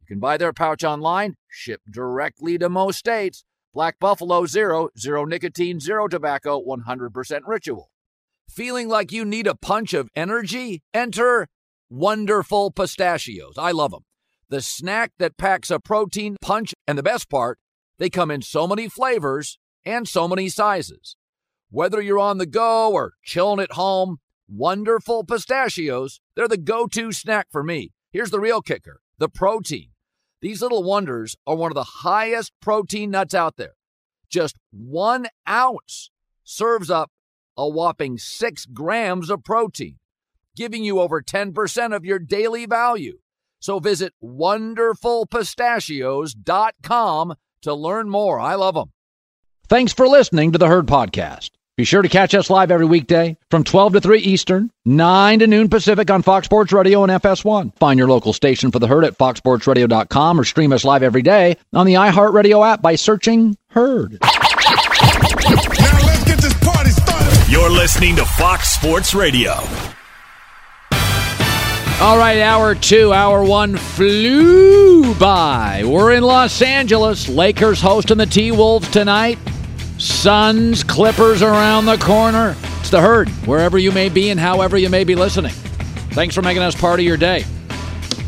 You can buy their pouch online, ship directly to most states. Black Buffalo Zero, zero nicotine, zero tobacco, 100% ritual. Feeling like you need a punch of energy? Enter Wonderful Pistachios. I love them. The snack that packs a protein punch, and the best part, they come in so many flavors and so many sizes. Whether you're on the go or chilling at home, Wonderful Pistachios, they're the go-to snack for me. Here's the real kicker, the protein. These little wonders are one of the highest protein nuts out there. Just 1 ounce serves up a whopping 6 grams of protein, giving you over 10% of your daily value. So visit wonderfulpistachios.com to learn more. I love them. Thanks for listening to The Herd Podcast. Be sure to catch us live every weekday from 12 to 3 Eastern, 9 to noon Pacific on Fox Sports Radio and FS1. Find your local station for The Herd at foxsportsradio.com or stream us live every day on the iHeartRadio app by searching Herd. Now let's get this party started. You're listening to Fox Sports Radio. All right, hour two, hour one flew by. We're in Los Angeles. Lakers hosting the T-Wolves tonight. Suns, Clippers around the corner. It's The Herd, wherever you may be and however you may be listening. Thanks for making us part of your day.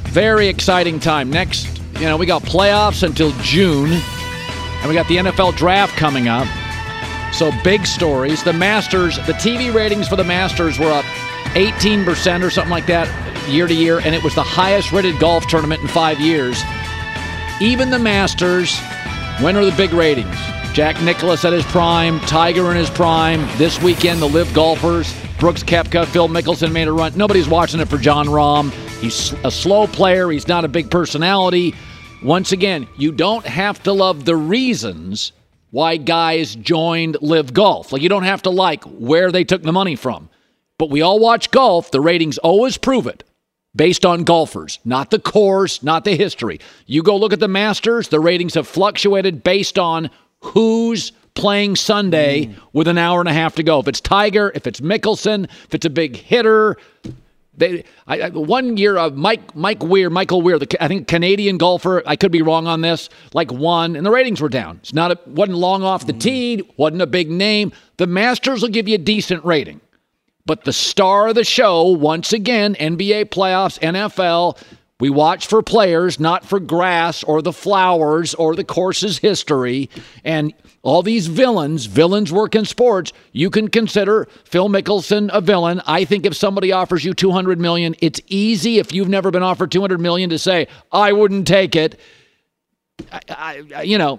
Very exciting time. Next, we got playoffs until June, and we got the NFL draft coming up. So big stories. The Masters, the TV ratings for the Masters were up 18% or something like that year to year, and it was the highest rated golf tournament in 5 years. Even the Masters, when are the big ratings? Jack Nicklaus at his prime, Tiger in his prime. This weekend, the LIV golfers, Brooks Koepka, Phil Mickelson made a run. Nobody's watching it for Jon Rahm. He's a slow player. He's not a big personality. Once again, you don't have to love the reasons why guys joined LIV golf. Like, you don't have to like where they took the money from. But we all watch golf. The ratings always prove it. Based on golfers, not the course, not the history. You go look at the Masters, the ratings have fluctuated based on who's playing Sunday with an hour and a half to go. If it's Tiger, if it's Mickelson, if it's a big hitter. One year, Michael Weir, I think Canadian golfer, I could be wrong on this, won, and the ratings were down. It wasn't long off the tee, wasn't a big name. The Masters will give you a decent rating. But the star of the show, once again, NBA playoffs, NFL, we watch for players, not for grass or the flowers or the course's history. And all these villains work in sports. You can consider Phil Mickelson a villain. I think if somebody offers you $200 million, it's easy if you've never been offered $200 million to say, I wouldn't take it. Again,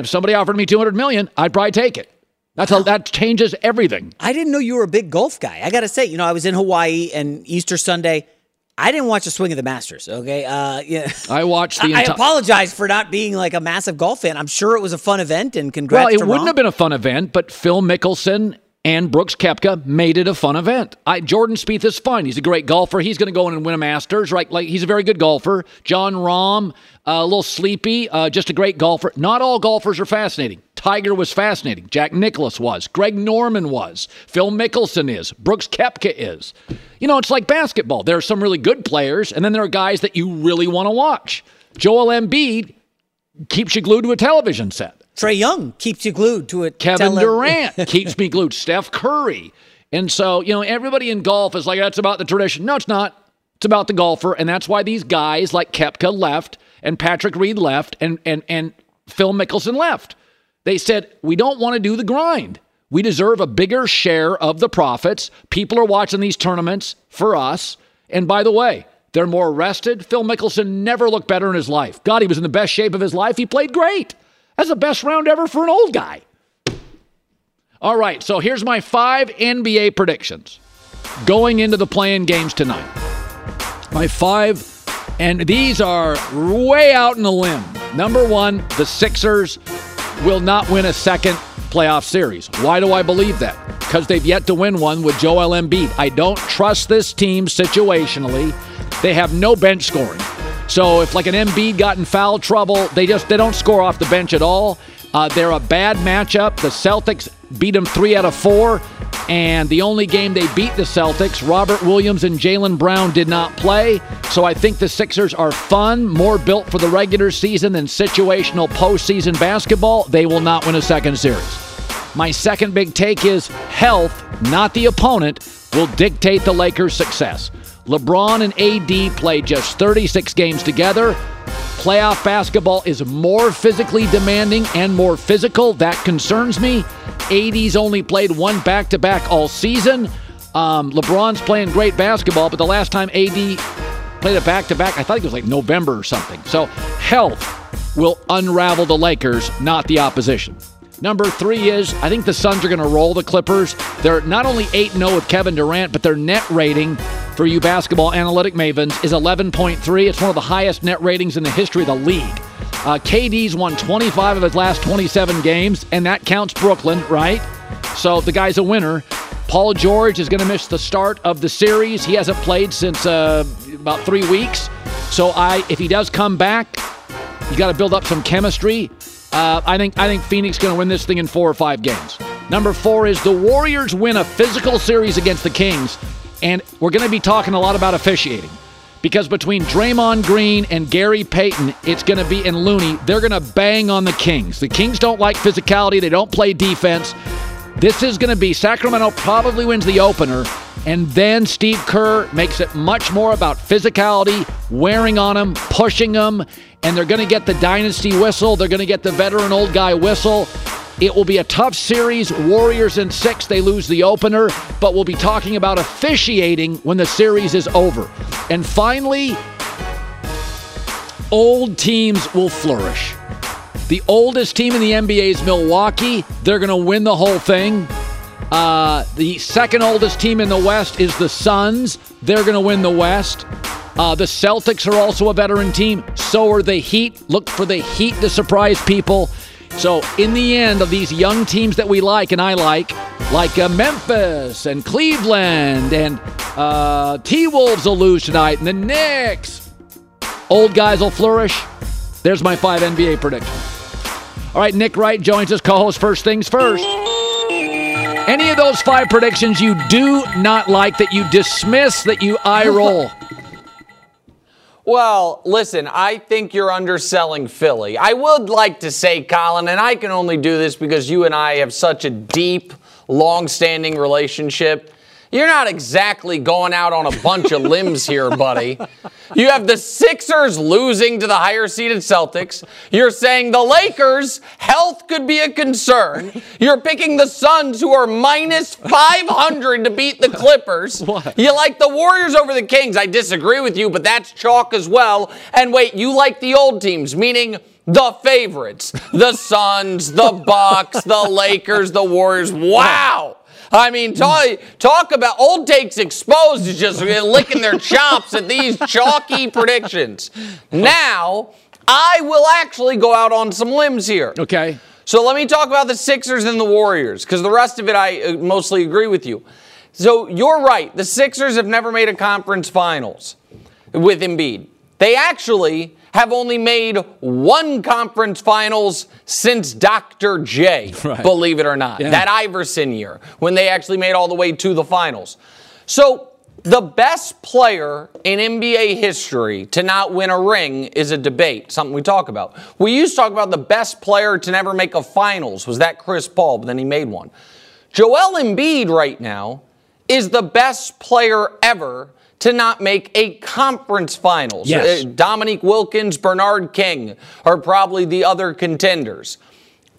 if somebody offered me $200 million, I'd probably take it. That changes everything. I didn't know you were a big golf guy. I got to say, I was in Hawaii and Easter Sunday, I didn't watch a swing of the Masters, okay? I watched the I apologize for not being a massive golf fan. I'm sure it was a fun event, and congrats to Ron. Well, it wouldn't have been a fun event, but Phil Mickelson and Brooks Koepka made it a fun event. Jordan Spieth is fun. He's a great golfer. He's going to go in and win a Masters, right? He's a very good golfer. Jon Rahm, a little sleepy, just a great golfer. Not all golfers are fascinating. Tiger was fascinating. Jack Nicklaus was. Greg Norman was. Phil Mickelson is. Brooks Koepka is. It's like basketball. There are some really good players, and then there are guys that you really want to watch. Joel Embiid keeps you glued to a television set. Trae Young keeps you glued to it. Kevin Durant keeps me glued. Steph Curry. And so, everybody in golf is like, that's about the tradition. No, it's not. It's about the golfer, and that's why these guys like Koepka left, and Patrick Reed left, and Phil Mickelson left. They said, we don't want to do the grind. We deserve a bigger share of the profits. People are watching these tournaments for us. And by the way, they're more rested. Phil Mickelson never looked better in his life. God, he was in the best shape of his life. He played great. That's the best round ever for an old guy. All right, so here's my 5 NBA predictions going into the play-in games tonight. My 5, and these are way out in the limb. Number 1, the Sixers will not win a second playoff series. Why do I believe that? Because they've yet to win one with Joel Embiid. I don't trust this team situationally. They have no bench scoring. So if like an Embiid got in foul trouble, they don't score off the bench at all. They're a bad matchup. The Celtics beat them 3 out of 4. And the only game they beat the Celtics, Robert Williams and Jaylen Brown did not play. So I think the Sixers are fun, more built for the regular season than situational postseason basketball. They will not win a second series. My second big take is health, not the opponent, will dictate the Lakers' success. LeBron and AD played just 36 games together. Playoff basketball is more physically demanding and more physical. That concerns me. AD's only played one back-to-back all season. LeBron's playing great basketball, but the last time AD played a back-to-back, I thought it was like November or something. So health will unravel the Lakers, not the opposition. Number 3 is, I think the Suns are going to roll the Clippers. They're not only 8-0 with Kevin Durant, but their net rating, for you basketball analytic mavens, is 11.3. It's one of the highest net ratings in the history of the league. KD's won 25 of his last 27 games, and that counts Brooklyn, right? So the guy's a winner. Paul George is going to miss the start of the series. He hasn't played since about 3 weeks. So if he does come back, you got to build up some chemistry. I think Phoenix going to win this thing in 4 or 5 games. Number 4 is the Warriors win a physical series against the Kings, and we're going to be talking a lot about officiating because between Draymond Green and Gary Payton, it's going to be in Looney. They're going to bang on the Kings. The Kings don't like physicality. They don't play defense. This is going to be Sacramento probably wins the opener, and then Steve Kerr makes it much more about physicality, wearing on them, pushing them, and they're going to get the dynasty whistle. They're going to get the veteran old guy whistle. It will be a tough series. Warriors in 6, they lose the opener, but we'll be talking about officiating when the series is over. And finally, old teams will flourish. The oldest team in the NBA is Milwaukee. They're going to win the whole thing. The second oldest team in the West is the Suns. They're going to win the West. The Celtics are also a veteran team. So are the Heat. Look for the Heat to surprise people. So in the end of these young teams that we like, and I like Memphis and Cleveland and T-Wolves will lose tonight and the Knicks. Old guys will flourish. There's my 5 NBA predictions. All right, Nick Wright joins us, co-host First Things First. Any of those 5 predictions you do not like, that you dismiss, that you eye roll? Well, listen, I think you're underselling Philly. I would like to say, Colin, and I can only do this because you and I have such a deep, long-standing relationship. You're not exactly going out on a bunch of limbs here, buddy. You have the Sixers losing to the higher-seeded Celtics. You're saying the Lakers' health could be a concern. You're picking the Suns, who are minus 500 to beat the Clippers. What? You like the Warriors over the Kings. I disagree with you, but that's chalk as well. And wait, you like the old teams, meaning the favorites. The Suns, the Bucks, the Lakers, the Warriors. Wow! I mean, talk about old takes exposed is just licking their chops at these chalky predictions. Now, I will actually go out on some limbs here. Okay. So let me talk about the Sixers and the Warriors, because the rest of it I mostly agree with you. So you're right. The Sixers have never made a conference finals with Embiid. They actually have only made one conference finals since Dr. J, right, believe it or not. Yeah. That Iverson year, when they actually made all the way to the finals. So the best player in NBA history to not win a ring is a debate, something we talk about. We used to talk about the best player to never make a finals. Was that Chris Paul? But then he made one. Joel Embiid right now is the best player ever to not make a conference finals. Yes. Dominique Wilkins, Bernard King are probably the other contenders.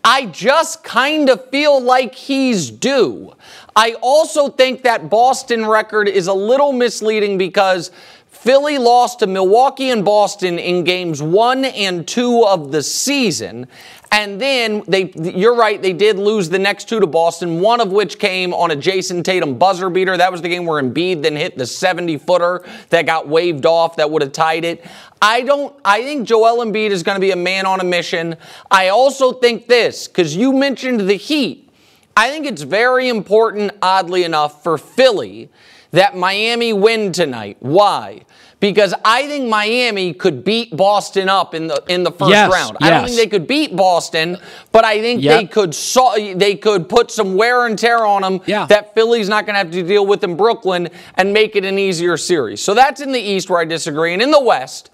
I just kind of feel like he's due. I also think that Boston record is a little misleading because Philly lost to Milwaukee and Boston in games 1 and 2 of the season. And then, you're right, they did lose the next two to Boston, one of which came on a Jason Tatum buzzer beater. That was the game where Embiid then hit the 70-footer that got waved off that would have tied it. I think Joel Embiid is going to be a man on a mission. I also think this, because you mentioned the Heat. I think it's very important, oddly enough, for Philly that Miami win tonight. Why? Because I think Miami could beat Boston up in the first round. I don't think they could beat Boston, but I think they could put some wear and tear on them that Philly's not going to have to deal with in Brooklyn and make it an easier series. So that's in the East where I disagree. And in the West,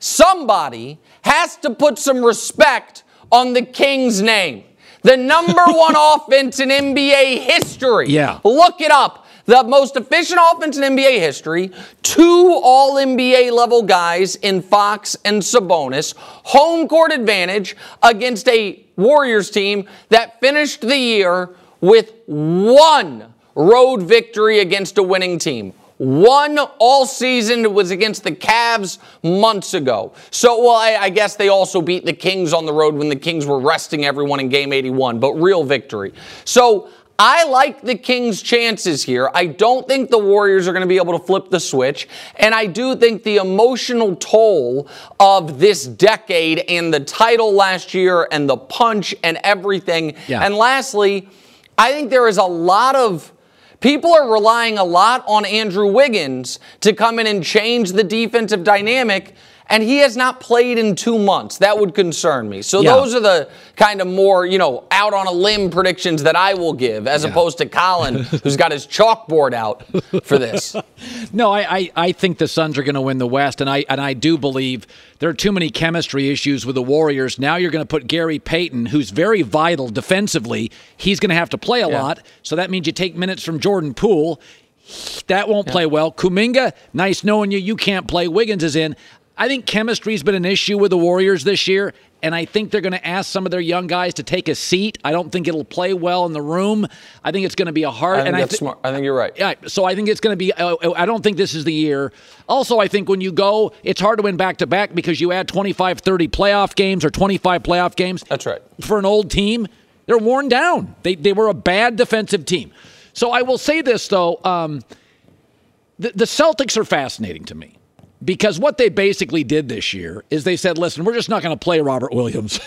somebody has to put some respect on the King's name. The number one offense in NBA history. Yeah. Look it up. The most efficient offense in NBA history, 2 All-NBA level guys in Fox and Sabonis, home court advantage against a Warriors team that finished the year with 1 road victory against a winning team. 1 all season was against the Cavs months ago. So, well, I guess they also beat the Kings on the road when the Kings were resting everyone in Game 81, but real victory. So, I like the Kings' chances here. I don't think the Warriors are going to be able to flip the switch, and I do think the emotional toll of this decade and the title last year and the punch and everything. Yeah. And lastly, I think there is a lot of people are relying a lot on Andrew Wiggins to come in and change the defensive dynamic. And he has not played in 2 months. That would concern me. So those are the kind of more, out on a limb predictions that I will give, as opposed to Colin, who's got his chalkboard out for this. No, I think the Suns are going to win the West, and I do believe there are too many chemistry issues with the Warriors. Now you're going to put Gary Payton, who's very vital defensively. He's going to have to play a lot, so that means you take minutes from Jordan Poole. That won't play well. Kuminga, nice knowing you. You can't play. Wiggins is in. I think chemistry's been an issue with the Warriors this year, and I think they're going to ask some of their young guys to take a seat. I don't think it'll play well in the room. I think it's going to be a hard... I think that's smart. I think you're right. Yeah, so I think it's going to be... I don't think this is the year. Also, I think when you go, it's hard to win back-to-back because you add 25, 30 playoff games or 25 playoff games. That's right. For an old team, they're worn down. They were a bad defensive team. So I will say this, though. The Celtics are fascinating to me. Because what they basically did this year is they said, listen, we're just not going to play Robert Williams,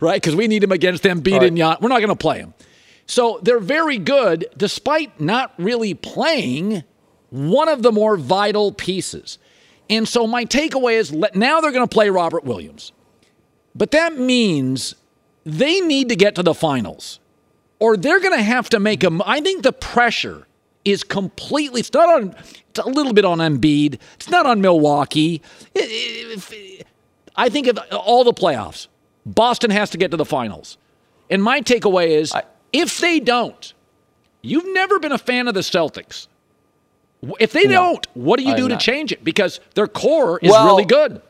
right? Because we need him against Embiid and Giannis. We're not going to play him. So they're very good, despite not really playing one of the more vital pieces. And so my takeaway is now they're going to play Robert Williams. But that means they need to get to the finals. Or they're going to have to make a... I think the pressure... is completely, it's a little bit on Embiid. It's not on Milwaukee. I think of all the playoffs, Boston has to get to the finals. And my takeaway is, if they don't, you've never been a fan of the Celtics. If they don't, what do you do to change it? Because their core is really good.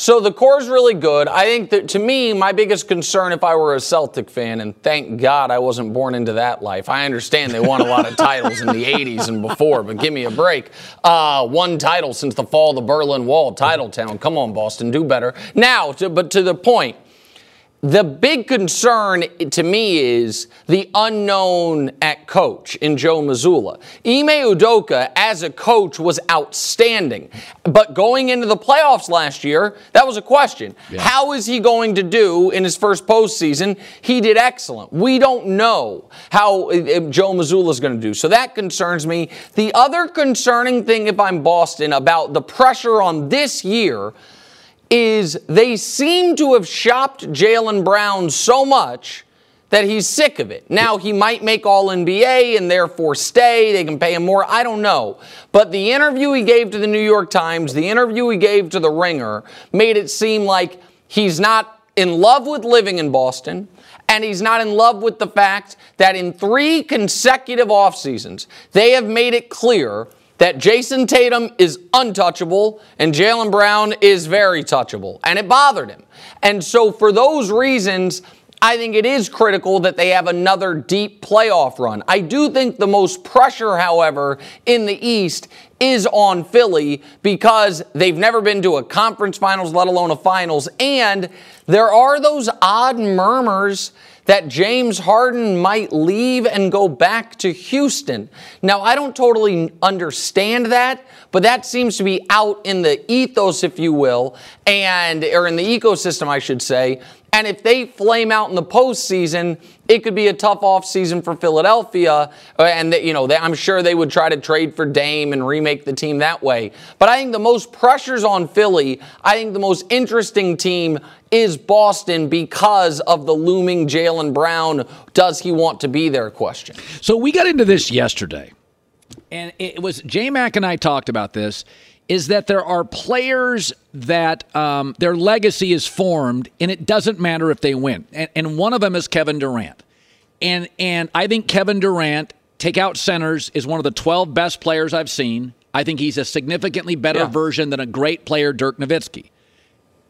So the core is really good. I think that, to me, my biggest concern if I were a Celtic fan, and thank God I wasn't born into that life. I understand they won a lot of titles in the 80s and before, but give me a break. One title since the fall of the Berlin Wall, title town. Come on, Boston, do better. Now, but to the point, the big concern to me is the unknown at coach in Joe Mazzulla. Ime Udoka, as a coach, was outstanding. But going into the playoffs last year, that was a question. Yeah. How is he going to do in his first postseason? He did excellent. We don't know how Joe Mazzulla is going to do. So that concerns me. The other concerning thing, if I'm Boston, about the pressure on this year is they seem to have shopped Jaylen Brown so much that he's sick of it. Now, he might make All-NBA and therefore stay. They can pay him more. I don't know. But the interview he gave to the New York Times, the interview he gave to The Ringer, made it seem like he's not in love with living in Boston. And he's not in love with the fact that in 3 consecutive off seasons, they have made it clear that Jason Tatum is untouchable and Jaylen Brown is very touchable. And it bothered him. And so for those reasons, I think it is critical that they have another deep playoff run. I do think the most pressure, however, in the East is on Philly because they've never been to a conference finals, let alone a finals. And there are those odd murmurs that James Harden might leave and go back to Houston. Now, I don't totally understand that, but that seems to be out in the ethos, if you will, or in the ecosystem, I should say. And if they flame out in the postseason, it could be a tough offseason for Philadelphia. And, I'm sure they would try to trade for Dame and remake the team that way. But I think the most pressure's on Philly. I think the most interesting team is Boston because of the looming Jaylen Brown, does he want to be there question. So we got into this yesterday. And it was J-Mac and I talked about this. Is that there are players that their legacy is formed, and it doesn't matter if they win. And one of them is Kevin Durant. And I think Kevin Durant, take out centers, is one of the 12 best players I've seen. I think he's a significantly better version than a great player, Dirk Nowitzki.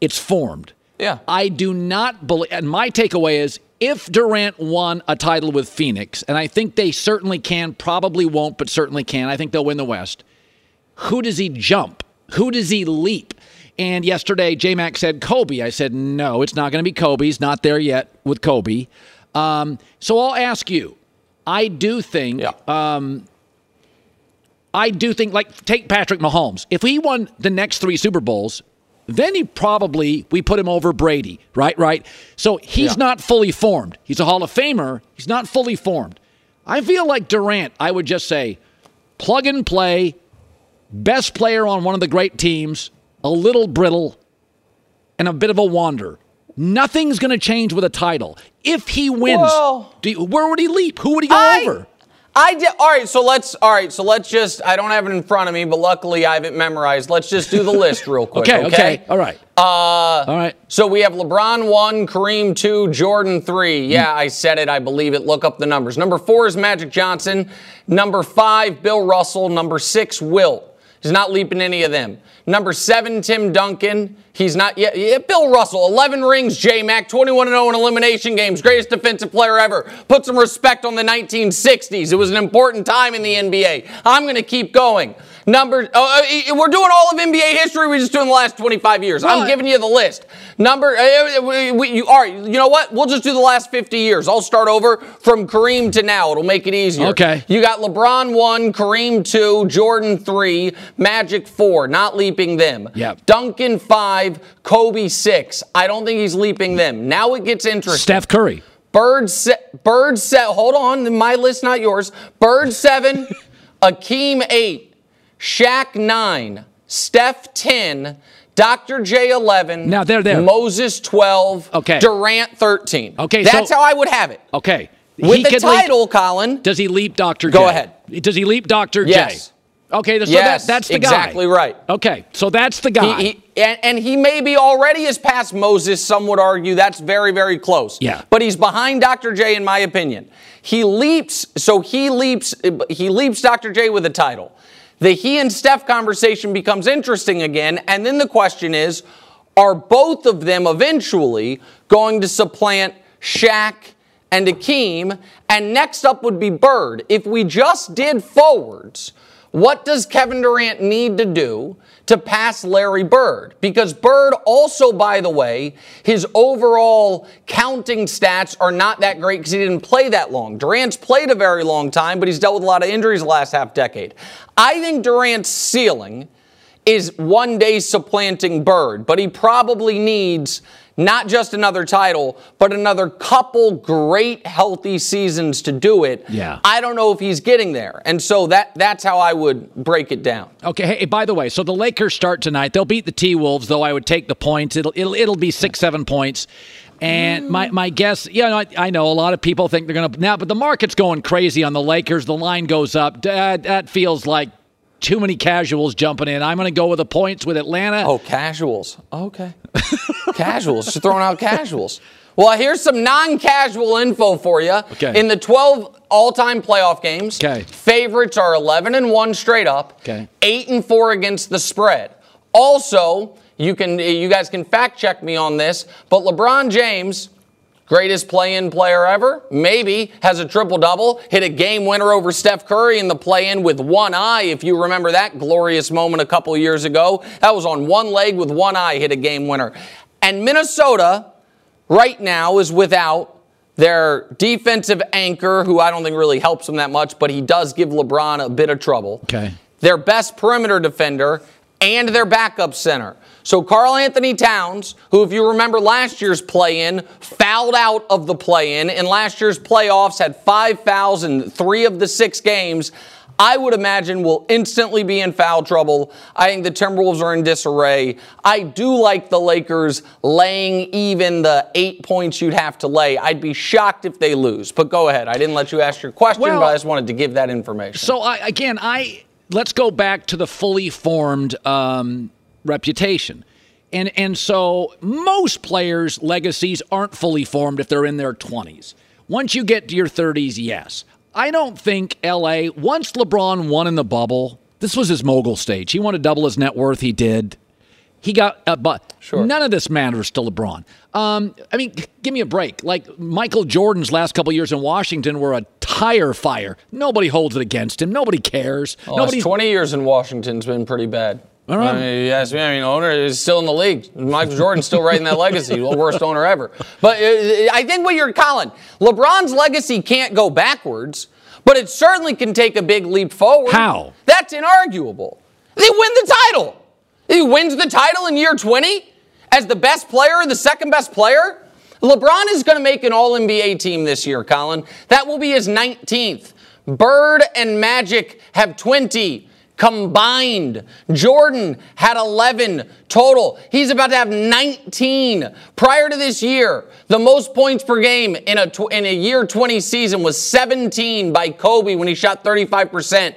It's formed. Yeah. I do not believe, and my takeaway is, if Durant won a title with Phoenix, and I think they certainly can, probably won't, but certainly can. I think they'll win the West. Who does he jump? Who does he leap? And yesterday, J-Mac said Kobe. I said, no, it's not going to be Kobe. He's not there yet with Kobe. So I'll ask you. I do think, like, take Patrick Mahomes. If he won the next 3 Super Bowls, then we put him over Brady, right? So he's not fully formed. He's a Hall of Famer. He's not fully formed. I feel like Durant, I would just say, plug and play, best player on one of the great teams, a little brittle, and a bit of a wander. Nothing's going to change with a title. If he wins, where would he leap? Who would he go over? All right, so let's just, I don't have it in front of me, but luckily I have it memorized. Let's just do the list real quick. Okay. All right. So we have LeBron 1, Kareem 2, Jordan 3. Yeah, I said it. I believe it. Look up the numbers. Number 4 is Magic Johnson. Number 5, Bill Russell. Number 6, Wilt. He's not leaping any of them. Number 7, Tim Duncan. He's not yet. Yeah, Bill Russell, 11 rings, J-Mac, 21-0 in elimination games, greatest defensive player ever. Put some respect on the 1960s. It was an important time in the NBA. I'm going to keep going. We're doing all of NBA history. We're just doing the last 25 years. What? I'm giving you the list. All right, you know what? We'll just do the last 50 years. I'll start over from Kareem to now. It'll make it easier. Okay. You got LeBron 1, Kareem 2, Jordan 3, Magic 4. Not leaping them. Yep. Duncan 5, Kobe 6. I don't think he's leaping them. Now it gets interesting. Steph Curry. Hold on. My list, not yours. Bird 7, Akeem 8. Shaq 9, Steph 10, Dr. J 11, now they're. Moses 12, Durant 13. Okay, that's how I would have it. Okay, with the title, leap. Colin, does he leap Dr. J? Go ahead. Does he leap Dr. J? Yes. Okay, so that's the guy. Exactly right. Okay, so that's the guy. He maybe already has passed Moses, some would argue. That's very, very close. Yeah. But he's behind Dr. J, in my opinion. He leaps Dr. J with a title. The he and Steph conversation becomes interesting again, and then the question is, are both of them eventually going to supplant Shaq and Akeem? And next up would be Bird. If we just did forwards, what does Kevin Durant need to do to pass Larry Bird? Because Bird also, by the way, his overall counting stats are not that great because he didn't play that long. Durant's played a very long time, but he's dealt with a lot of injuries the last half decade. I think Durant's ceiling is one day supplanting Bird, but he probably needs not just another title, but another couple great healthy seasons to do it. Yeah. I don't know if he's getting there. And so that's how I would break it down. Okay, hey, by the way, so the Lakers start tonight. They'll beat the T-Wolves, though I would take the points. It'll be 6-7 points. And my guess, I know a lot of people think they're going to now, but the market's going crazy on the Lakers. The line goes up. That feels like too many casuals jumping in. I'm going to go with the points with Atlanta. Oh, casuals. Okay. Casuals. Just throwing out casuals. Well, here's some non-casual info for you. Okay. In the 12 all-time playoff games, favorites are 11-1 straight up, 8-4 against the spread. Also, you guys can fact check me on this, but LeBron James Greatest play-in player ever? Maybe. Has a triple-double. Hit a game-winner over Steph Curry in the play-in with one eye, if you remember that glorious moment a couple years ago. That was on one leg with one eye, hit a game-winner. And Minnesota right now is without their defensive anchor, who I don't think really helps them that much, but he does give LeBron a bit of trouble. Okay. Their best perimeter defender and their backup center. So Karl-Anthony Towns, who, if you remember last year's play-in, fouled out of the play-in, and last year's playoffs had 5 fouls in 3 of the 6 games, I would imagine will instantly be in foul trouble. I think the Timberwolves are in disarray. I do like the Lakers laying even the 8 points you'd have to lay. I'd be shocked if they lose. But go ahead. I didn't let you ask your question, but I just wanted to give that information. So, let's go back to the fully formed reputation. And so most players' legacies aren't fully formed if they're in their 20s. Once you get to your 30s, yes. I don't think L.A., once LeBron won in the bubble, this was his mogul stage. He wanted to double his net worth. He did. He got a butt. Sure. None of this matters to LeBron. Give me a break. Like, Michael Jordan's last couple years in Washington were a tire fire. Nobody holds it against him. Nobody cares. Oh, nobody's 20 years in Washington's been pretty bad. All right. Owner is still in the league. Michael Jordan's still writing that legacy. Worst owner ever. But I think what you're calling, LeBron's legacy can't go backwards, but it certainly can take a big leap forward. How? That's inarguable. They win the title. He wins the title in year 20 as the best player, the second best player. LeBron is going to make an All-NBA team this year, Colin. That will be his 19th. Bird and Magic have 20. Combined, Jordan had 11 total. He's about to have 19. Prior to this year, the most points per game in a year 20 season was 17 by Kobe when he shot 35%.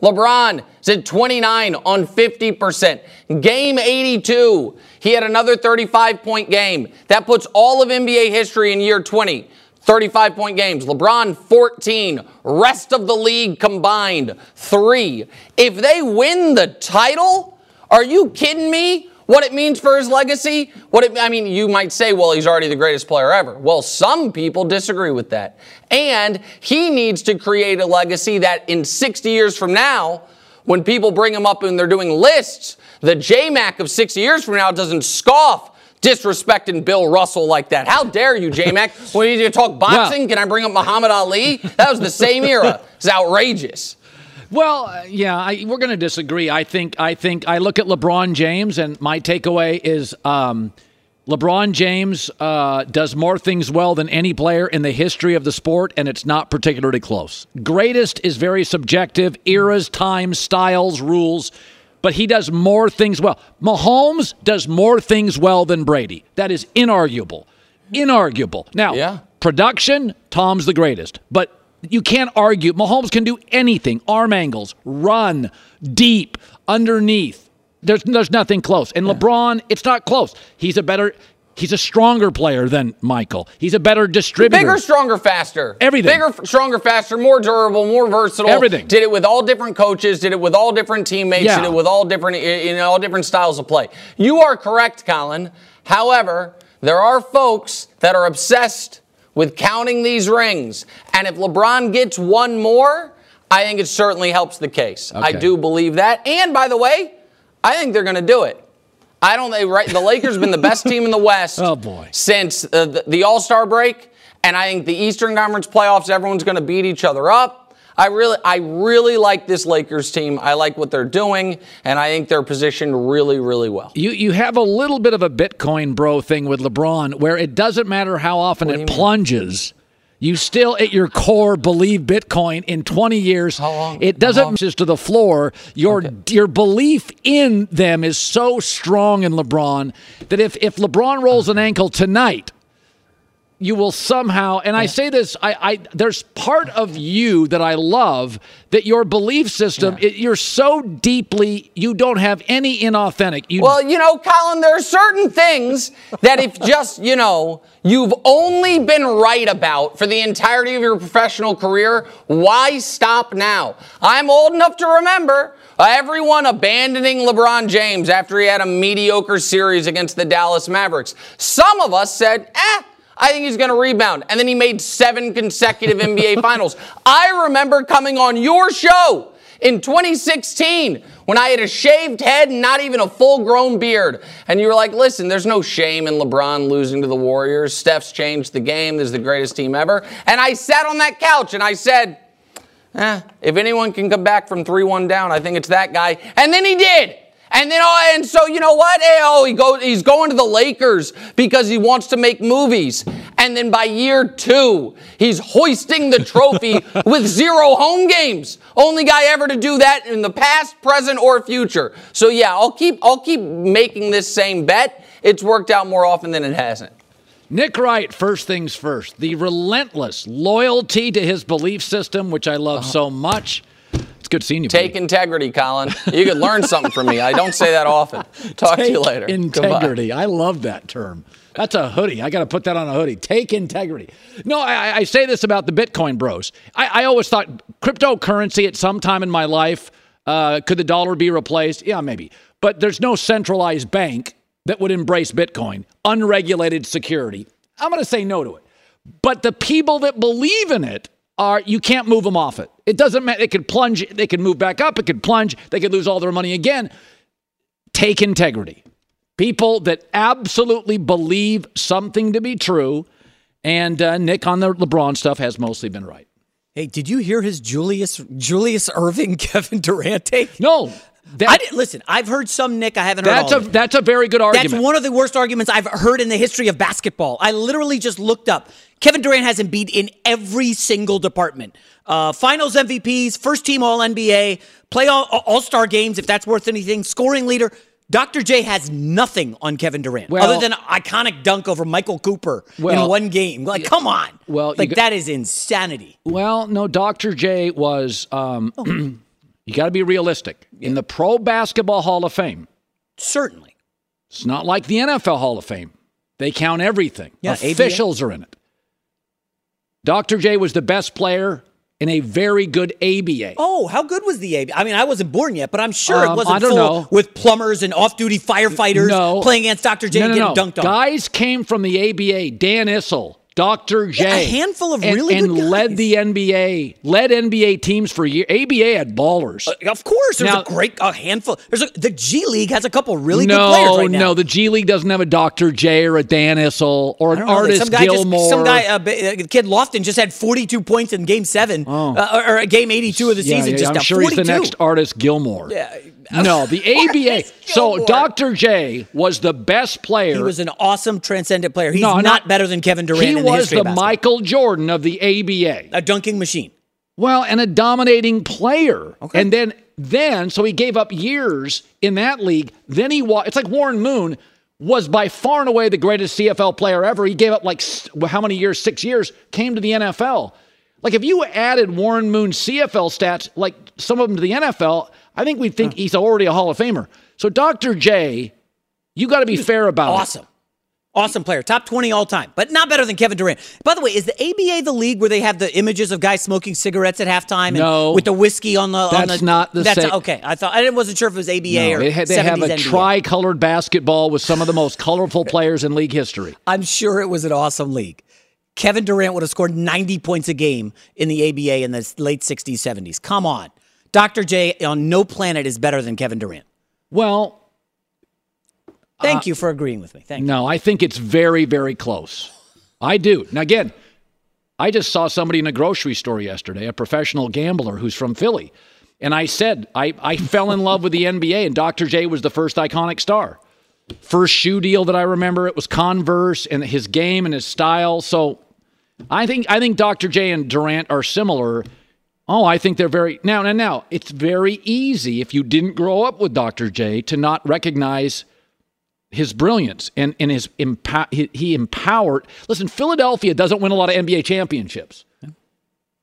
LeBron is at 29 on 50%. Game 82, he had another 35-point game. That puts all of NBA history in year 20. 35-point games. LeBron, 14. Rest of the league combined, 3. If they win the title, are you kidding me? What it means for his legacy? You might say, well, he's already the greatest player ever. Well, some people disagree with that. And he needs to create a legacy that in 60 years from now, when people bring him up and they're doing lists, the J-Mac of 60 years from now doesn't scoff disrespecting Bill Russell like that. How dare you, J-Mac? When you talk boxing, can I bring up Muhammad Ali? That was the same era. It's outrageous. Well, yeah, we're going to disagree. I think I look at LeBron James, and my takeaway is LeBron James does more things well than any player in the history of the sport, and it's not particularly close. Greatest is very subjective. Eras, times, styles, rules. But he does more things well. Mahomes does more things well than Brady. That is inarguable. Now, Production, Tom's the greatest. But you can't argue. Mahomes can do anything. Arm angles, run, deep, underneath. There's nothing close. And LeBron, it's not close. He's a stronger player than Michael. He's a better distributor. Bigger, stronger, faster. Everything. Bigger, stronger, faster, more durable, more versatile. Everything. Did it with all different coaches, did it with all different teammates, did it with all different styles of play. You are correct, Colin. However, there are folks that are obsessed with counting these rings. And if LeBron gets one more, I think it certainly helps the case. Okay. I do believe that. And by the way, I think they're going to do it. The Lakers have been the best team in the West since the All-Star break, and I think the Eastern Conference playoffs, everyone's going to beat each other up. I really like this Lakers team. I like what they're doing, and I think they're positioned really, really well. You have a little bit of a Bitcoin bro thing with LeBron, where it doesn't matter how often it plunges. You still, at your core, believe Bitcoin in 20 years. How long? It doesn't just to the floor. Your belief in them is so strong in LeBron that if LeBron rolls an ankle tonight, you will somehow, and I say this, there's part of you that I love, that your belief system, you're so deeply, you don't have any inauthentic. Colin, there are certain things that if you've only been right about for the entirety of your professional career, why stop now? I'm old enough to remember everyone abandoning LeBron James after he had a mediocre series against the Dallas Mavericks. Some of us said, I think he's going to rebound. And then he made 7 consecutive NBA Finals. I remember coming on your show in 2016, when I had a shaved head and not even a full-grown beard, and you were like, listen, there's no shame in LeBron losing to the Warriors. Steph's changed the game. This is the greatest team ever. And I sat on that couch, and I said, if anyone can come back from 3-1 down, I think it's that guy. And then he did. And then, and so you know what? He's going to the Lakers because he wants to make movies. And then by year 2, he's hoisting the trophy with 0 home games. Only guy ever to do that in the past, present, or future. So yeah, I'll keep making this same bet. It's worked out more often than it hasn't. Nick Wright, first things first. The relentless loyalty to his belief system, which I love so much. It's good seeing you. Take integrity, Colin. You could learn something from me. I don't say that often. Talk to you later. Integrity. Goodbye. I love that term. That's a hoodie. I got to put that on a hoodie. Take integrity. No, I say this about the Bitcoin bros. I always thought cryptocurrency at some time in my life, could the dollar be replaced? Yeah, maybe. But there's no centralized bank that would embrace Bitcoin. Unregulated security. I'm going to say no to it. But the people that believe in it, you can't move them off it. It doesn't matter. It could plunge. They could move back up. It could plunge. They could lose all their money again. Take integrity. People that absolutely believe something to be true. And Nick, on the LeBron stuff, has mostly been right. Hey, did you hear his Julius Erving, Kevin Durant take? No. Listen, I've heard some, Nick. I haven't heard all of it. That's a very good argument. That's one of the worst arguments I've heard in the history of basketball. I literally just looked up. Kevin Durant has Embiid in every single department. Finals MVPs, first-team All-NBA, play All-Star games, if that's worth anything, scoring leader. Dr. J has nothing on Kevin Durant, other than an iconic dunk over Michael Cooper in one game. Like, come on. That is insanity. Well, no, Dr. J was... You got to be realistic. In the Pro Basketball Hall of Fame. Certainly. It's not like the NFL Hall of Fame. They count everything. Yeah, officials ABA. Are in it. Dr. J was the best player in a very good ABA. Oh, how good was the ABA? I mean, I wasn't born yet, but I'm sure it wasn't full with plumbers and off-duty firefighters playing against Dr. J and getting dunked on. Guys came from the ABA. Dan Issel, Dr. J. Yeah, a handful of really good guys. And led the NBA, led NBA teams for years. ABA had ballers. Of course. There's a handful. The G League has a couple really good players right now. No, the G League doesn't have a Dr. J or a Dan Issel or an Artis Gilmore. Kid Lofton just had 42 points in Game 7 or Game 82 of the season. I'm sure 42. He's the next Artis Gilmore. Yeah. No, the ABA. So Dr. J was the best player. He was an awesome, transcendent player. He's not better than Kevin Durant. He was the Michael Jordan of the ABA. A dunking machine. Well, and a dominating player. Okay. And then so he gave up years in that league. Then he was, it's like Warren Moon was by far and away the greatest CFL player ever. He gave up like how many years? 6 years. Came to the NFL. Like if you added Warren Moon's CFL stats, like some of them to the NFL, I think we think he's already a Hall of Famer. So Dr. J, you got to be fair about it. Awesome player. Top 20 all time, but not better than Kevin Durant. By the way, is the ABA the league where they have the images of guys smoking cigarettes at halftime and with the whiskey on the... That's not the same. Okay. I wasn't sure if it was ABA or they have a NBA. Tri-colored basketball with some of the most colorful players in league history. I'm sure it was an awesome league. Kevin Durant would have scored 90 points a game in the ABA in the late 60s, 70s. Come on. Dr. J on no planet is better than Kevin Durant. Well... Thank you for agreeing with me. Thank you. No, I think it's very, very close. I do. Now, again, I just saw somebody in a grocery store yesterday, a professional gambler who's from Philly. And I said, I fell in love with the NBA, and Dr. J was the first iconic star. First shoe deal that I remember, it was Converse, and his game and his style. So I think Dr. J and Durant are similar. Oh, I think they're very... Now, it's very easy if you didn't grow up with Dr. J to not recognize... his brilliance and his he empowered. Listen, Philadelphia doesn't win a lot of NBA championships.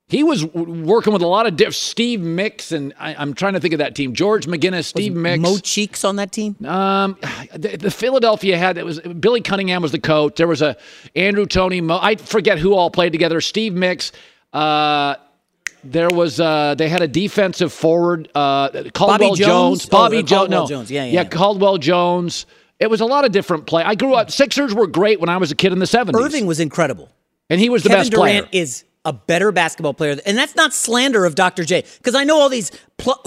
He was working with a lot of Steve Mix, and I'm trying to think of that team. George McGinnis, Steve Mix. Mo Cheeks on that team? The Philadelphia had, it was Billy Cunningham was the coach. There was a Andrew Toney, I forget who all played together. Steve Mix, there was they had a defensive forward, Caldwell Jones. Caldwell Jones. Yeah. Caldwell Jones. It was a lot of different play. I grew up. Sixers were great when I was a kid in the 70s. Irving was incredible. And he was the best player. Kevin Durant is a better basketball player. And that's not slander of Dr. J, because I know all these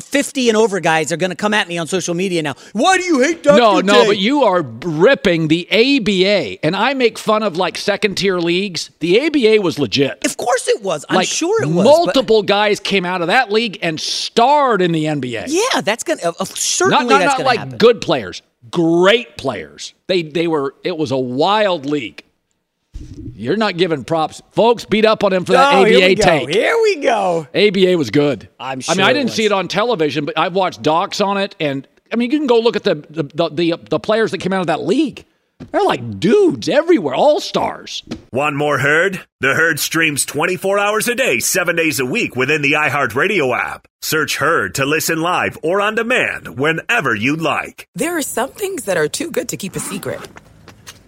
50 and over guys are going to come at me on social media now. Why do you hate Dr. J? No, but you are ripping the ABA. And I make fun of, like, second-tier leagues. The ABA was legit. Of course it was. I'm sure it was. Multiple guys came out of that league and starred in the NBA. Yeah, that's going to certainly that's going to happen. Not like good players. Great players. They were. It was a wild league. You're not giving props. Folks, beat up on him for that ABA take. Here we go. ABA was good. I'm sure. I mean, I didn't see it on television, but I've watched docs on it, and I mean, you can go look at the players that came out of that league. They're like dudes everywhere, all-stars. Want more Herd? The Herd streams 24 hours a day, 7 days a week within the iHeartRadio app. Search Herd to listen live or on demand whenever you like. There are some things that are too good to keep a secret.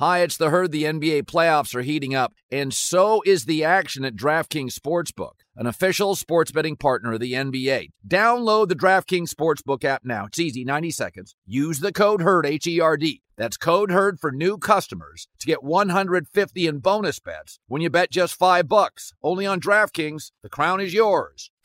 Hi, it's The Herd. The NBA playoffs are heating up, and so is the action at DraftKings Sportsbook, an official sports betting partner of the NBA. Download the DraftKings Sportsbook app now. It's easy, 90 seconds. Use the code HERD, H-E-R-D. That's code HERD for new customers to get $150 in bonus bets when you bet just $5. Only on DraftKings. The crown is yours.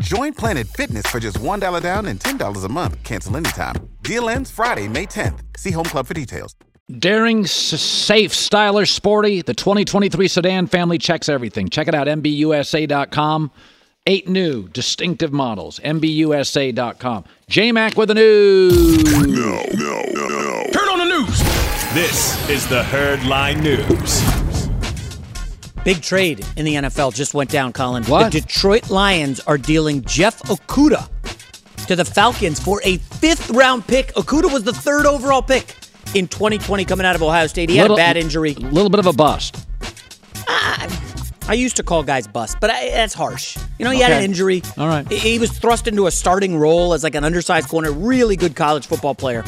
Join Planet Fitness for just $1 down and $10 a month. Cancel anytime. Deal ends Friday, May 10th. See Home Club for details. Daring, safe, stylish, sporty, the 2023 sedan family checks everything. Check it out, MBUSA.com. 8 new, distinctive models, MBUSA.com. J-Mac with the news. No. Turn on the news. This is the Herdline News. Big trade in the NFL just went down, Colin. What? The Detroit Lions are dealing Jeff Okudah to the Falcons for a 5th-round pick. Okudah was the 3rd overall pick in 2020 coming out of Ohio State. He had a bad injury. A little bit of a bust. I used to call guys bust, but that's harsh. You know, he had an injury. All right. He was thrust into a starting role as like an undersized corner. Really good college football player.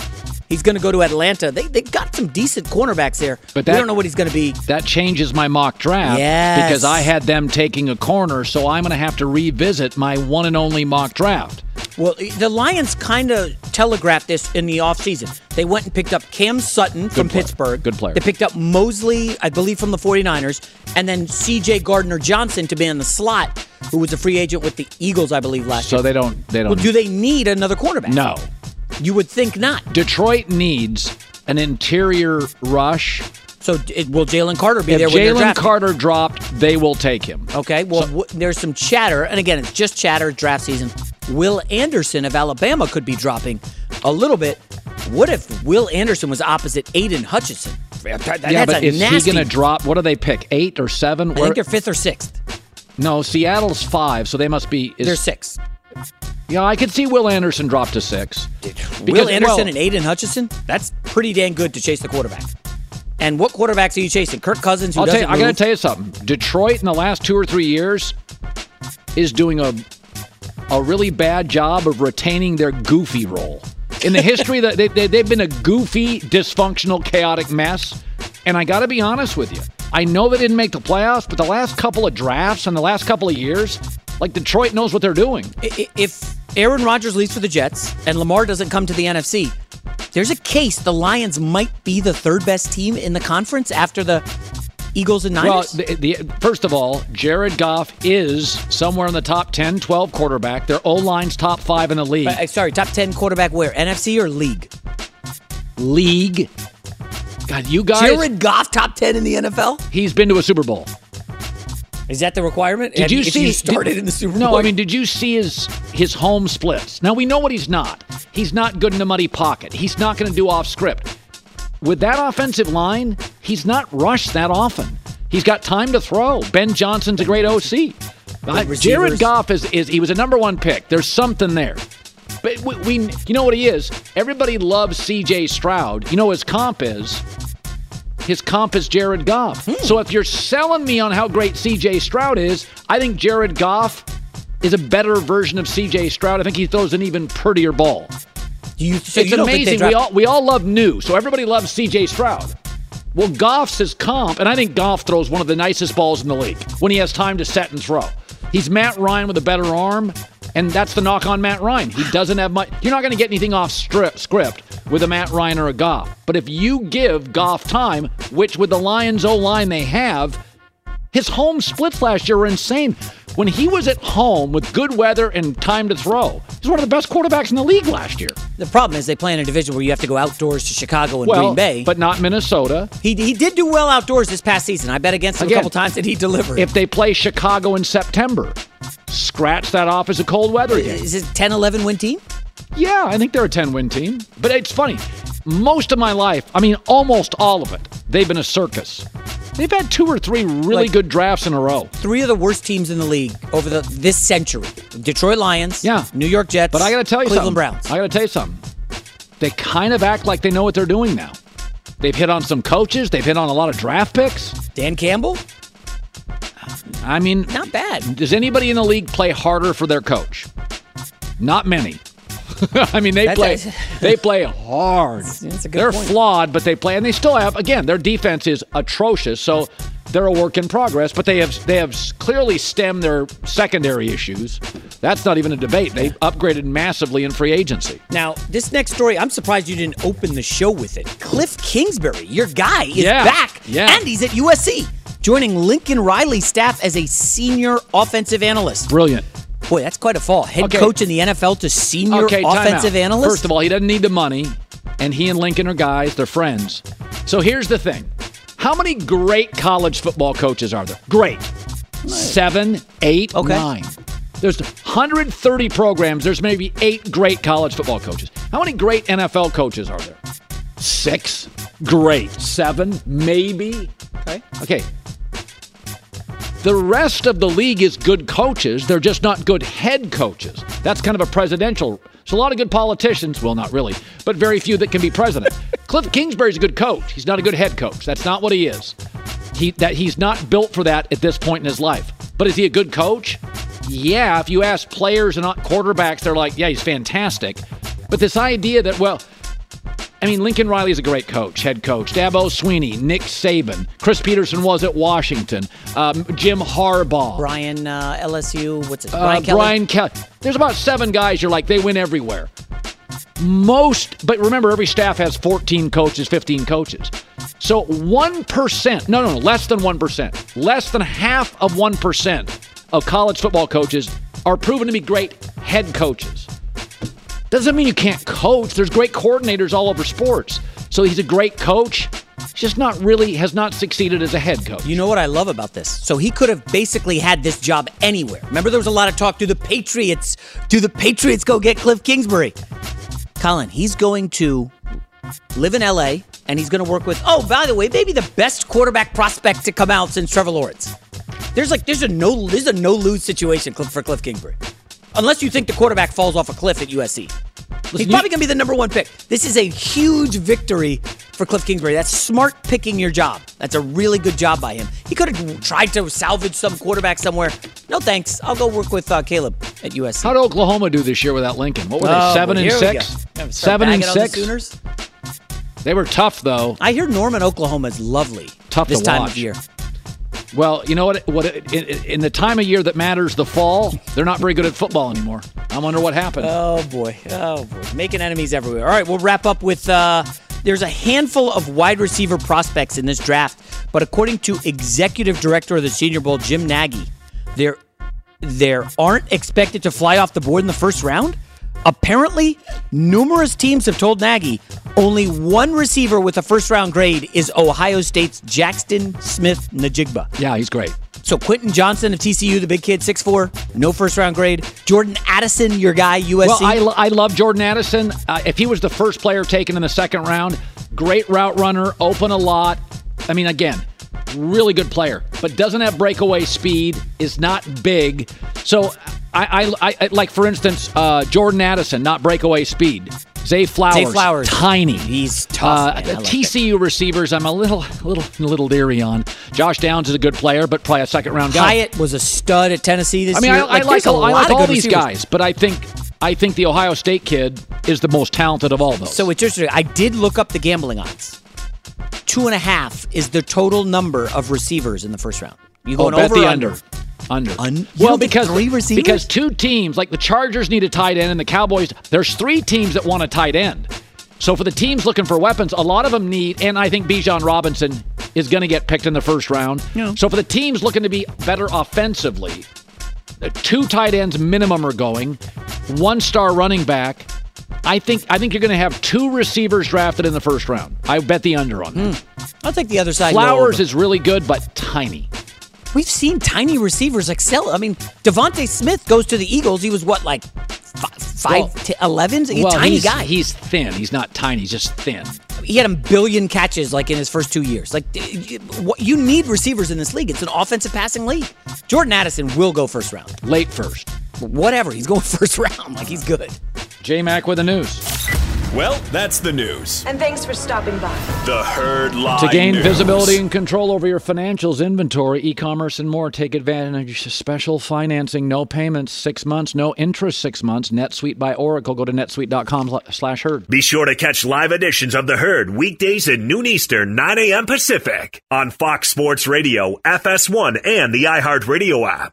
He's going to go to Atlanta. They've got some decent cornerbacks there. But we don't know what he's going to be. That changes my mock draft because I had them taking a corner, so I'm going to have to revisit my one and only mock draft. Well, the Lions kind of telegraphed this in the offseason. They went and picked up Cam Sutton from Pittsburgh. Good player. They picked up Mosley, I believe, from the 49ers, and then C.J. Gardner-Johnson to be in the slot, who was a free agent with the Eagles, I believe, last year. So they don't. Well, do they need another cornerback? No. You would think not. Detroit needs an interior rush. So will Jalen Carter be there when they're drafting? If Jalen Carter dropped, they will take him. Okay, well, there's some chatter, and again, it's just chatter, draft season. Will Anderson of Alabama could be dropping a little bit. What if Will Anderson was opposite Aiden Hutchinson? Is he going to drop? What do they pick, 8 or 7? I think they're 5th or 6th. No, Seattle's 5, so they must be... they're 6. Yeah, I could see Will Anderson drop to 6. Will Anderson and Aiden Hutchinson? That's pretty dang good to chase the quarterback. And what quarterbacks are you chasing? Kirk Cousins, who doesn't move? I got to tell you something. Detroit in the last 2 or 3 years is doing a really bad job of retaining their goofy role. In the history, they've been a goofy, dysfunctional, chaotic mess. And I got to be honest with you. I know they didn't make the playoffs, but the last couple of drafts and the last couple of years, like, Detroit knows what they're doing. If Aaron Rodgers leaves for the Jets and Lamar doesn't come to the NFC, there's a case the Lions might be the third-best team in the conference after the Eagles and Niners? Well, first of all, Jared Goff is somewhere in the top 10, 12 quarterback. Their O-line's top 5 in the league. Sorry, top 10 quarterback where? NFC or league? League. God, you guys. Jared Goff, top 10 in the NFL? He's been to a Super Bowl. Is that the requirement? Did you see? He started in the Super Bowl? No, I mean, did you see his home splits? Now, we know what he's not. He's not good in the muddy pocket. He's not going to do off script. With that offensive line, he's not rushed that often. He's got time to throw. Ben Johnson's a great OC. Jared Goff is he was a number one pick. There's something there. But you know what he is? Everybody loves C.J. Stroud. You know his comp is? His comp is Jared Goff. So if you're selling me on how great C.J. Stroud is, I think Jared Goff is a better version of C.J. Stroud. I think he throws an even prettier ball. It's amazing. We all love new, so everybody loves C.J. Stroud. Well, Goff's his comp, and I think Goff throws one of the nicest balls in the league when he has time to set and throw. He's Matt Ryan with a better arm, and that's the knock on Matt Ryan. He doesn't have much. You're not going to get anything off script with a Matt Ryan or a Goff. But if you give Goff time, which with the Lions O-line they have, his home splits last year were insane. When he was at home with good weather and time to throw, he's one of the best quarterbacks in the league last year. The problem is they play in a division where you have to go outdoors to Chicago and Green Bay. But not Minnesota. He did do well outdoors this past season. I bet against him a couple times that he delivered. If they play Chicago in September, scratch that off as a cold weather game. Is it a 10-11 win team? Yeah, I think they're a 10-win team. But it's funny. Most of my life, I mean almost all of it, they've been a circus. They've had two or three really good drafts in a row. Three of the worst teams in the league over this century. Detroit Lions, New York Jets, but I gotta tell you Cleveland Browns. I got to tell you something. They kind of act like they know what they're doing now. They've hit on some coaches. They've hit on a lot of draft picks. Dan Campbell? I mean, not bad. Does anybody in the league play harder for their coach? Not many. I mean, they play hard. That's a good they're point. Flawed, but they play, and they still have. Again, their defense is atrocious, so they're a work in progress. But they have clearly stemmed their secondary issues. That's not even a debate. They upgraded massively in free agency. Now, this next story, I'm surprised you didn't open the show with it. Kliff Kingsbury, your guy, is back, and he's at USC, joining Lincoln Riley's staff as a senior offensive analyst. Brilliant. Boy, that's quite a fall. Head coach in the NFL to senior offensive analyst? First of all, he doesn't need the money, and he and Lincoln are guys. They're friends. So here's the thing. How many great college football coaches are there? Great. 7, 8, 9. There's 130 programs. There's maybe 8 great college football coaches. How many great NFL coaches are there? 6. Great. 7, maybe. Okay. The rest of the league is good coaches. They're just not good head coaches. That's kind of a presidential. There's a lot of good politicians. Well, not really, but very few that can be president. Kliff Kingsbury's a good coach. He's not a good head coach. That's not what he is. He's not built for that at this point in his life. But is he a good coach? Yeah. If you ask players and not quarterbacks, they're like, yeah, he's fantastic. But this idea that, Lincoln Riley's a great coach, head coach. Dabo Sweeney, Nick Saban. Chris Peterson was at Washington. Jim Harbaugh. Brian LSU. What's it? Brian Kelly. There's about 7 guys you're like, they win everywhere. But remember, every staff has 14 coaches, 15 coaches. So 1%, no, less than 1%. Less than half of 1% of college football coaches are proven to be great head coaches. Doesn't mean you can't coach. There's great coordinators all over sports. So he's a great coach. He's just not really, has not succeeded as a head coach. You know what I love about this? So he could have basically had this job anywhere. Remember, there was a lot of talk, do the Patriots go get Kliff Kingsbury? Colin, he's going to live in L.A., and he's going to work with, by the way, maybe the best quarterback prospect to come out since Trevor Lawrence. There's a no-lose situation for Kliff Kingsbury. Unless you think the quarterback falls off a cliff at USC. He's probably going to be the number 1 pick. This is a huge victory for Kliff Kingsbury. That's smart picking your job. That's a really good job by him. He could have tried to salvage some quarterback somewhere. No thanks. I'll go work with Caleb at USC. How did Oklahoma do this year without Lincoln? What were they, 7-6? 7-6? The Sooners? They were tough, though. I hear Norman, Oklahoma is lovely this time of year. Well, you know what? In the time of year that matters, the fall, they're not very good at football anymore. I wonder what happened. Oh boy, making enemies everywhere. All right, we'll wrap up with. There's a handful of wide receiver prospects in this draft, but according to Executive Director of the Senior Bowl, Jim Nagy, there aren't expected to fly off the board in the first round. Apparently, numerous teams have told Nagy only one receiver with a first-round grade is Ohio State's Jaxon Smith-Njigba. Yeah, he's great. So Quentin Johnson of TCU, the big kid, 6'4", no first-round grade. Jordan Addison, your guy, USC. Well, I love Jordan Addison. If he was the first player taken in the second round, great route runner, open a lot. I mean, again, really good player, but doesn't have breakaway speed, is not big. So, I like, for instance, Jordan Addison, not breakaway speed. Zay Flowers, tiny. He's tough. TCU like receivers, I'm a little leery on. Josh Downs is a good player, but probably a second-round guy. Hyatt was a stud at Tennessee this year. I like all these guys, but I think the Ohio State kid is the most talented of all those. So it's interesting. I did look up the gambling odds. 2.5 is the total number of receivers in the first round. You going over the under? Under. Well, because two teams, like the Chargers need a tight end and the Cowboys, there's three teams that want a tight end. So for the teams looking for weapons, a lot of them need, and I think Bijan Robinson is going to get picked in the first round. Yeah. So for the teams looking to be better offensively, two tight ends minimum are going, one-star running back. I think you're going to have two receivers drafted in the first round. I bet the under on that. I'll take the other side. Flowers is really good, but tiny. We've seen tiny receivers excel. I mean, Devontae Smith goes to the Eagles. He was what, like 5'11"? He's a tiny guy. He's thin. He's not tiny. He's just thin. He had a billion catches like in his first 2 years. Like, you need receivers in this league. It's an offensive passing league. Jordan Addison will go first round. Late first. Whatever. He's going first round. Like, he's good. J-Mac with the news. Well, that's the news. And thanks for stopping by. The Herd Live to gain news. Visibility and control over your financials, inventory, e-commerce, and more. Take advantage of special financing. No payments 6 months. No interest 6 months. NetSuite by Oracle. Go to netsuite.com/herd. Be sure to catch live editions of The Herd weekdays at noon Eastern, 9 a.m. Pacific on Fox Sports Radio, FS1, and the iHeartRadio app.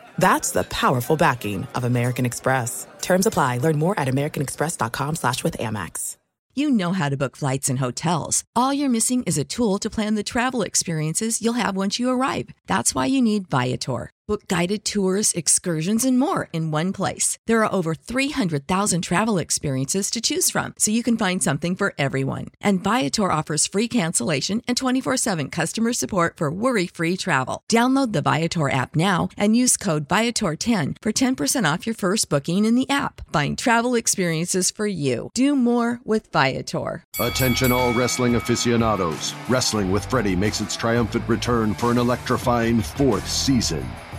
That's the powerful backing of American Express. Terms apply. Learn more at americanexpress.com/withAmex. You know how to book flights and hotels. All you're missing is a tool to plan the travel experiences you'll have once you arrive. That's why you need Viator. Book guided tours, excursions, and more in one place. There are over 300,000 travel experiences to choose from, so you can find something for everyone. And Viator offers free cancellation and 24/7 customer support for worry-free travel. Download the Viator app now and use code Viator10 for 10% off your first booking in the app. Find travel experiences for you. Do more with Viator. Attention all wrestling aficionados. Wrestling with Freddie makes its triumphant return for an electrifying fourth season.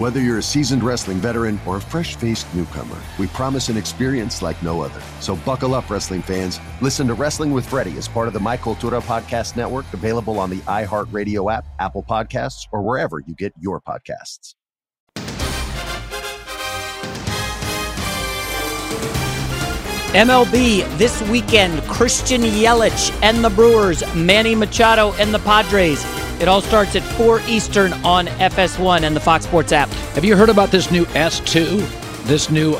Whether you're a seasoned wrestling veteran or a fresh-faced newcomer, we promise an experience like no other. So buckle up, wrestling fans. Listen to Wrestling with Freddie as part of the My Cultura Podcast Network, available on the iHeartRadio app, Apple Podcasts, or wherever you get your podcasts. MLB this weekend, Christian Yelich and the Brewers, Manny Machado and the Padres. It all starts at 4 Eastern on FS1 and the Fox Sports app. Have you heard about this new S2? This new,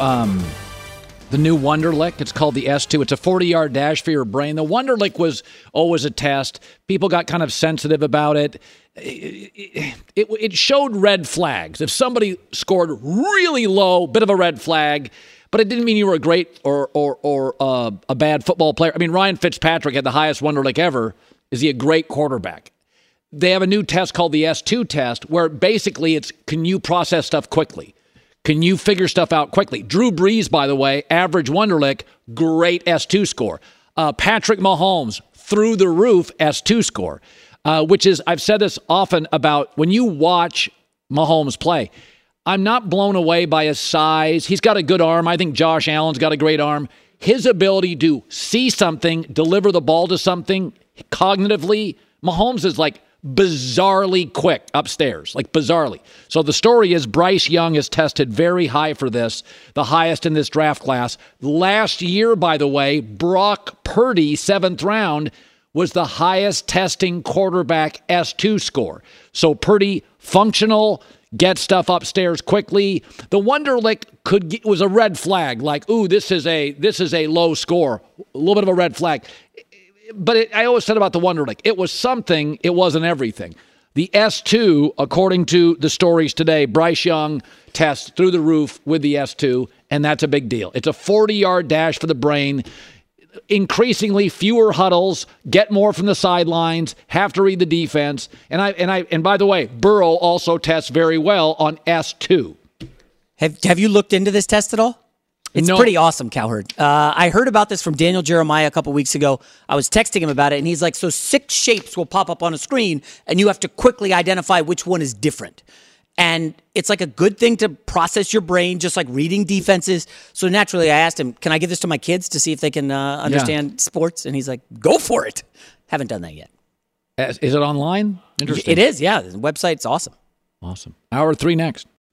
the new Wonderlic? It's called the S2. It's a 40-yard dash for your brain. The Wonderlic was always a test. People got kind of sensitive about it. It showed red flags. If somebody scored really low, bit of a red flag. But it didn't mean you were a great or a bad football player. I mean, Ryan Fitzpatrick had the highest Wonderlic ever. Is he a great quarterback? They have a new test called the S2 test where basically it's, can you process stuff quickly? Can you figure stuff out quickly? Drew Brees, by the way, average Wonderlic, great S2 score. Patrick Mahomes, through the roof, S2 score, which is, I've said this often about when you watch Mahomes play, I'm not blown away by his size. He's got a good arm. I think Josh Allen's got a great arm. His ability to see something, deliver the ball to something cognitively, Mahomes is like bizarrely quick upstairs, like bizarrely. So the story is Bryce Young is tested very high for this, the highest in this draft class. Last year, by the way, Brock Purdy, 7th round, was the highest testing quarterback S2 score. So Purdy, functional, get stuff upstairs quickly. The Wonderlic was a red flag, like, ooh, this is a low score, a little bit of a red flag. But I always said about the Wonderlic, it was something, it wasn't everything. The S2, according to the stories today, Bryce Young tests through the roof with the S2, and that's a big deal. It's a 40-yard dash for the brain. Increasingly fewer huddles, get more from the sidelines, have to read the defense. And by the way, Burrow also tests very well on S2. Have you looked into this test at all? It's pretty awesome, Cowherd. I heard about this from Daniel Jeremiah a couple weeks ago. I was texting him about it, and he's like, so 6 shapes will pop up on a screen, and you have to quickly identify which one is different. And it's like a good thing to process your brain, just like reading defenses. So naturally, I asked him, can I give this to my kids to see if they can understand sports? And he's like, go for it. Haven't done that yet. Is it online? Interesting. It is, yeah. The website's awesome. Awesome. Hour 3 next.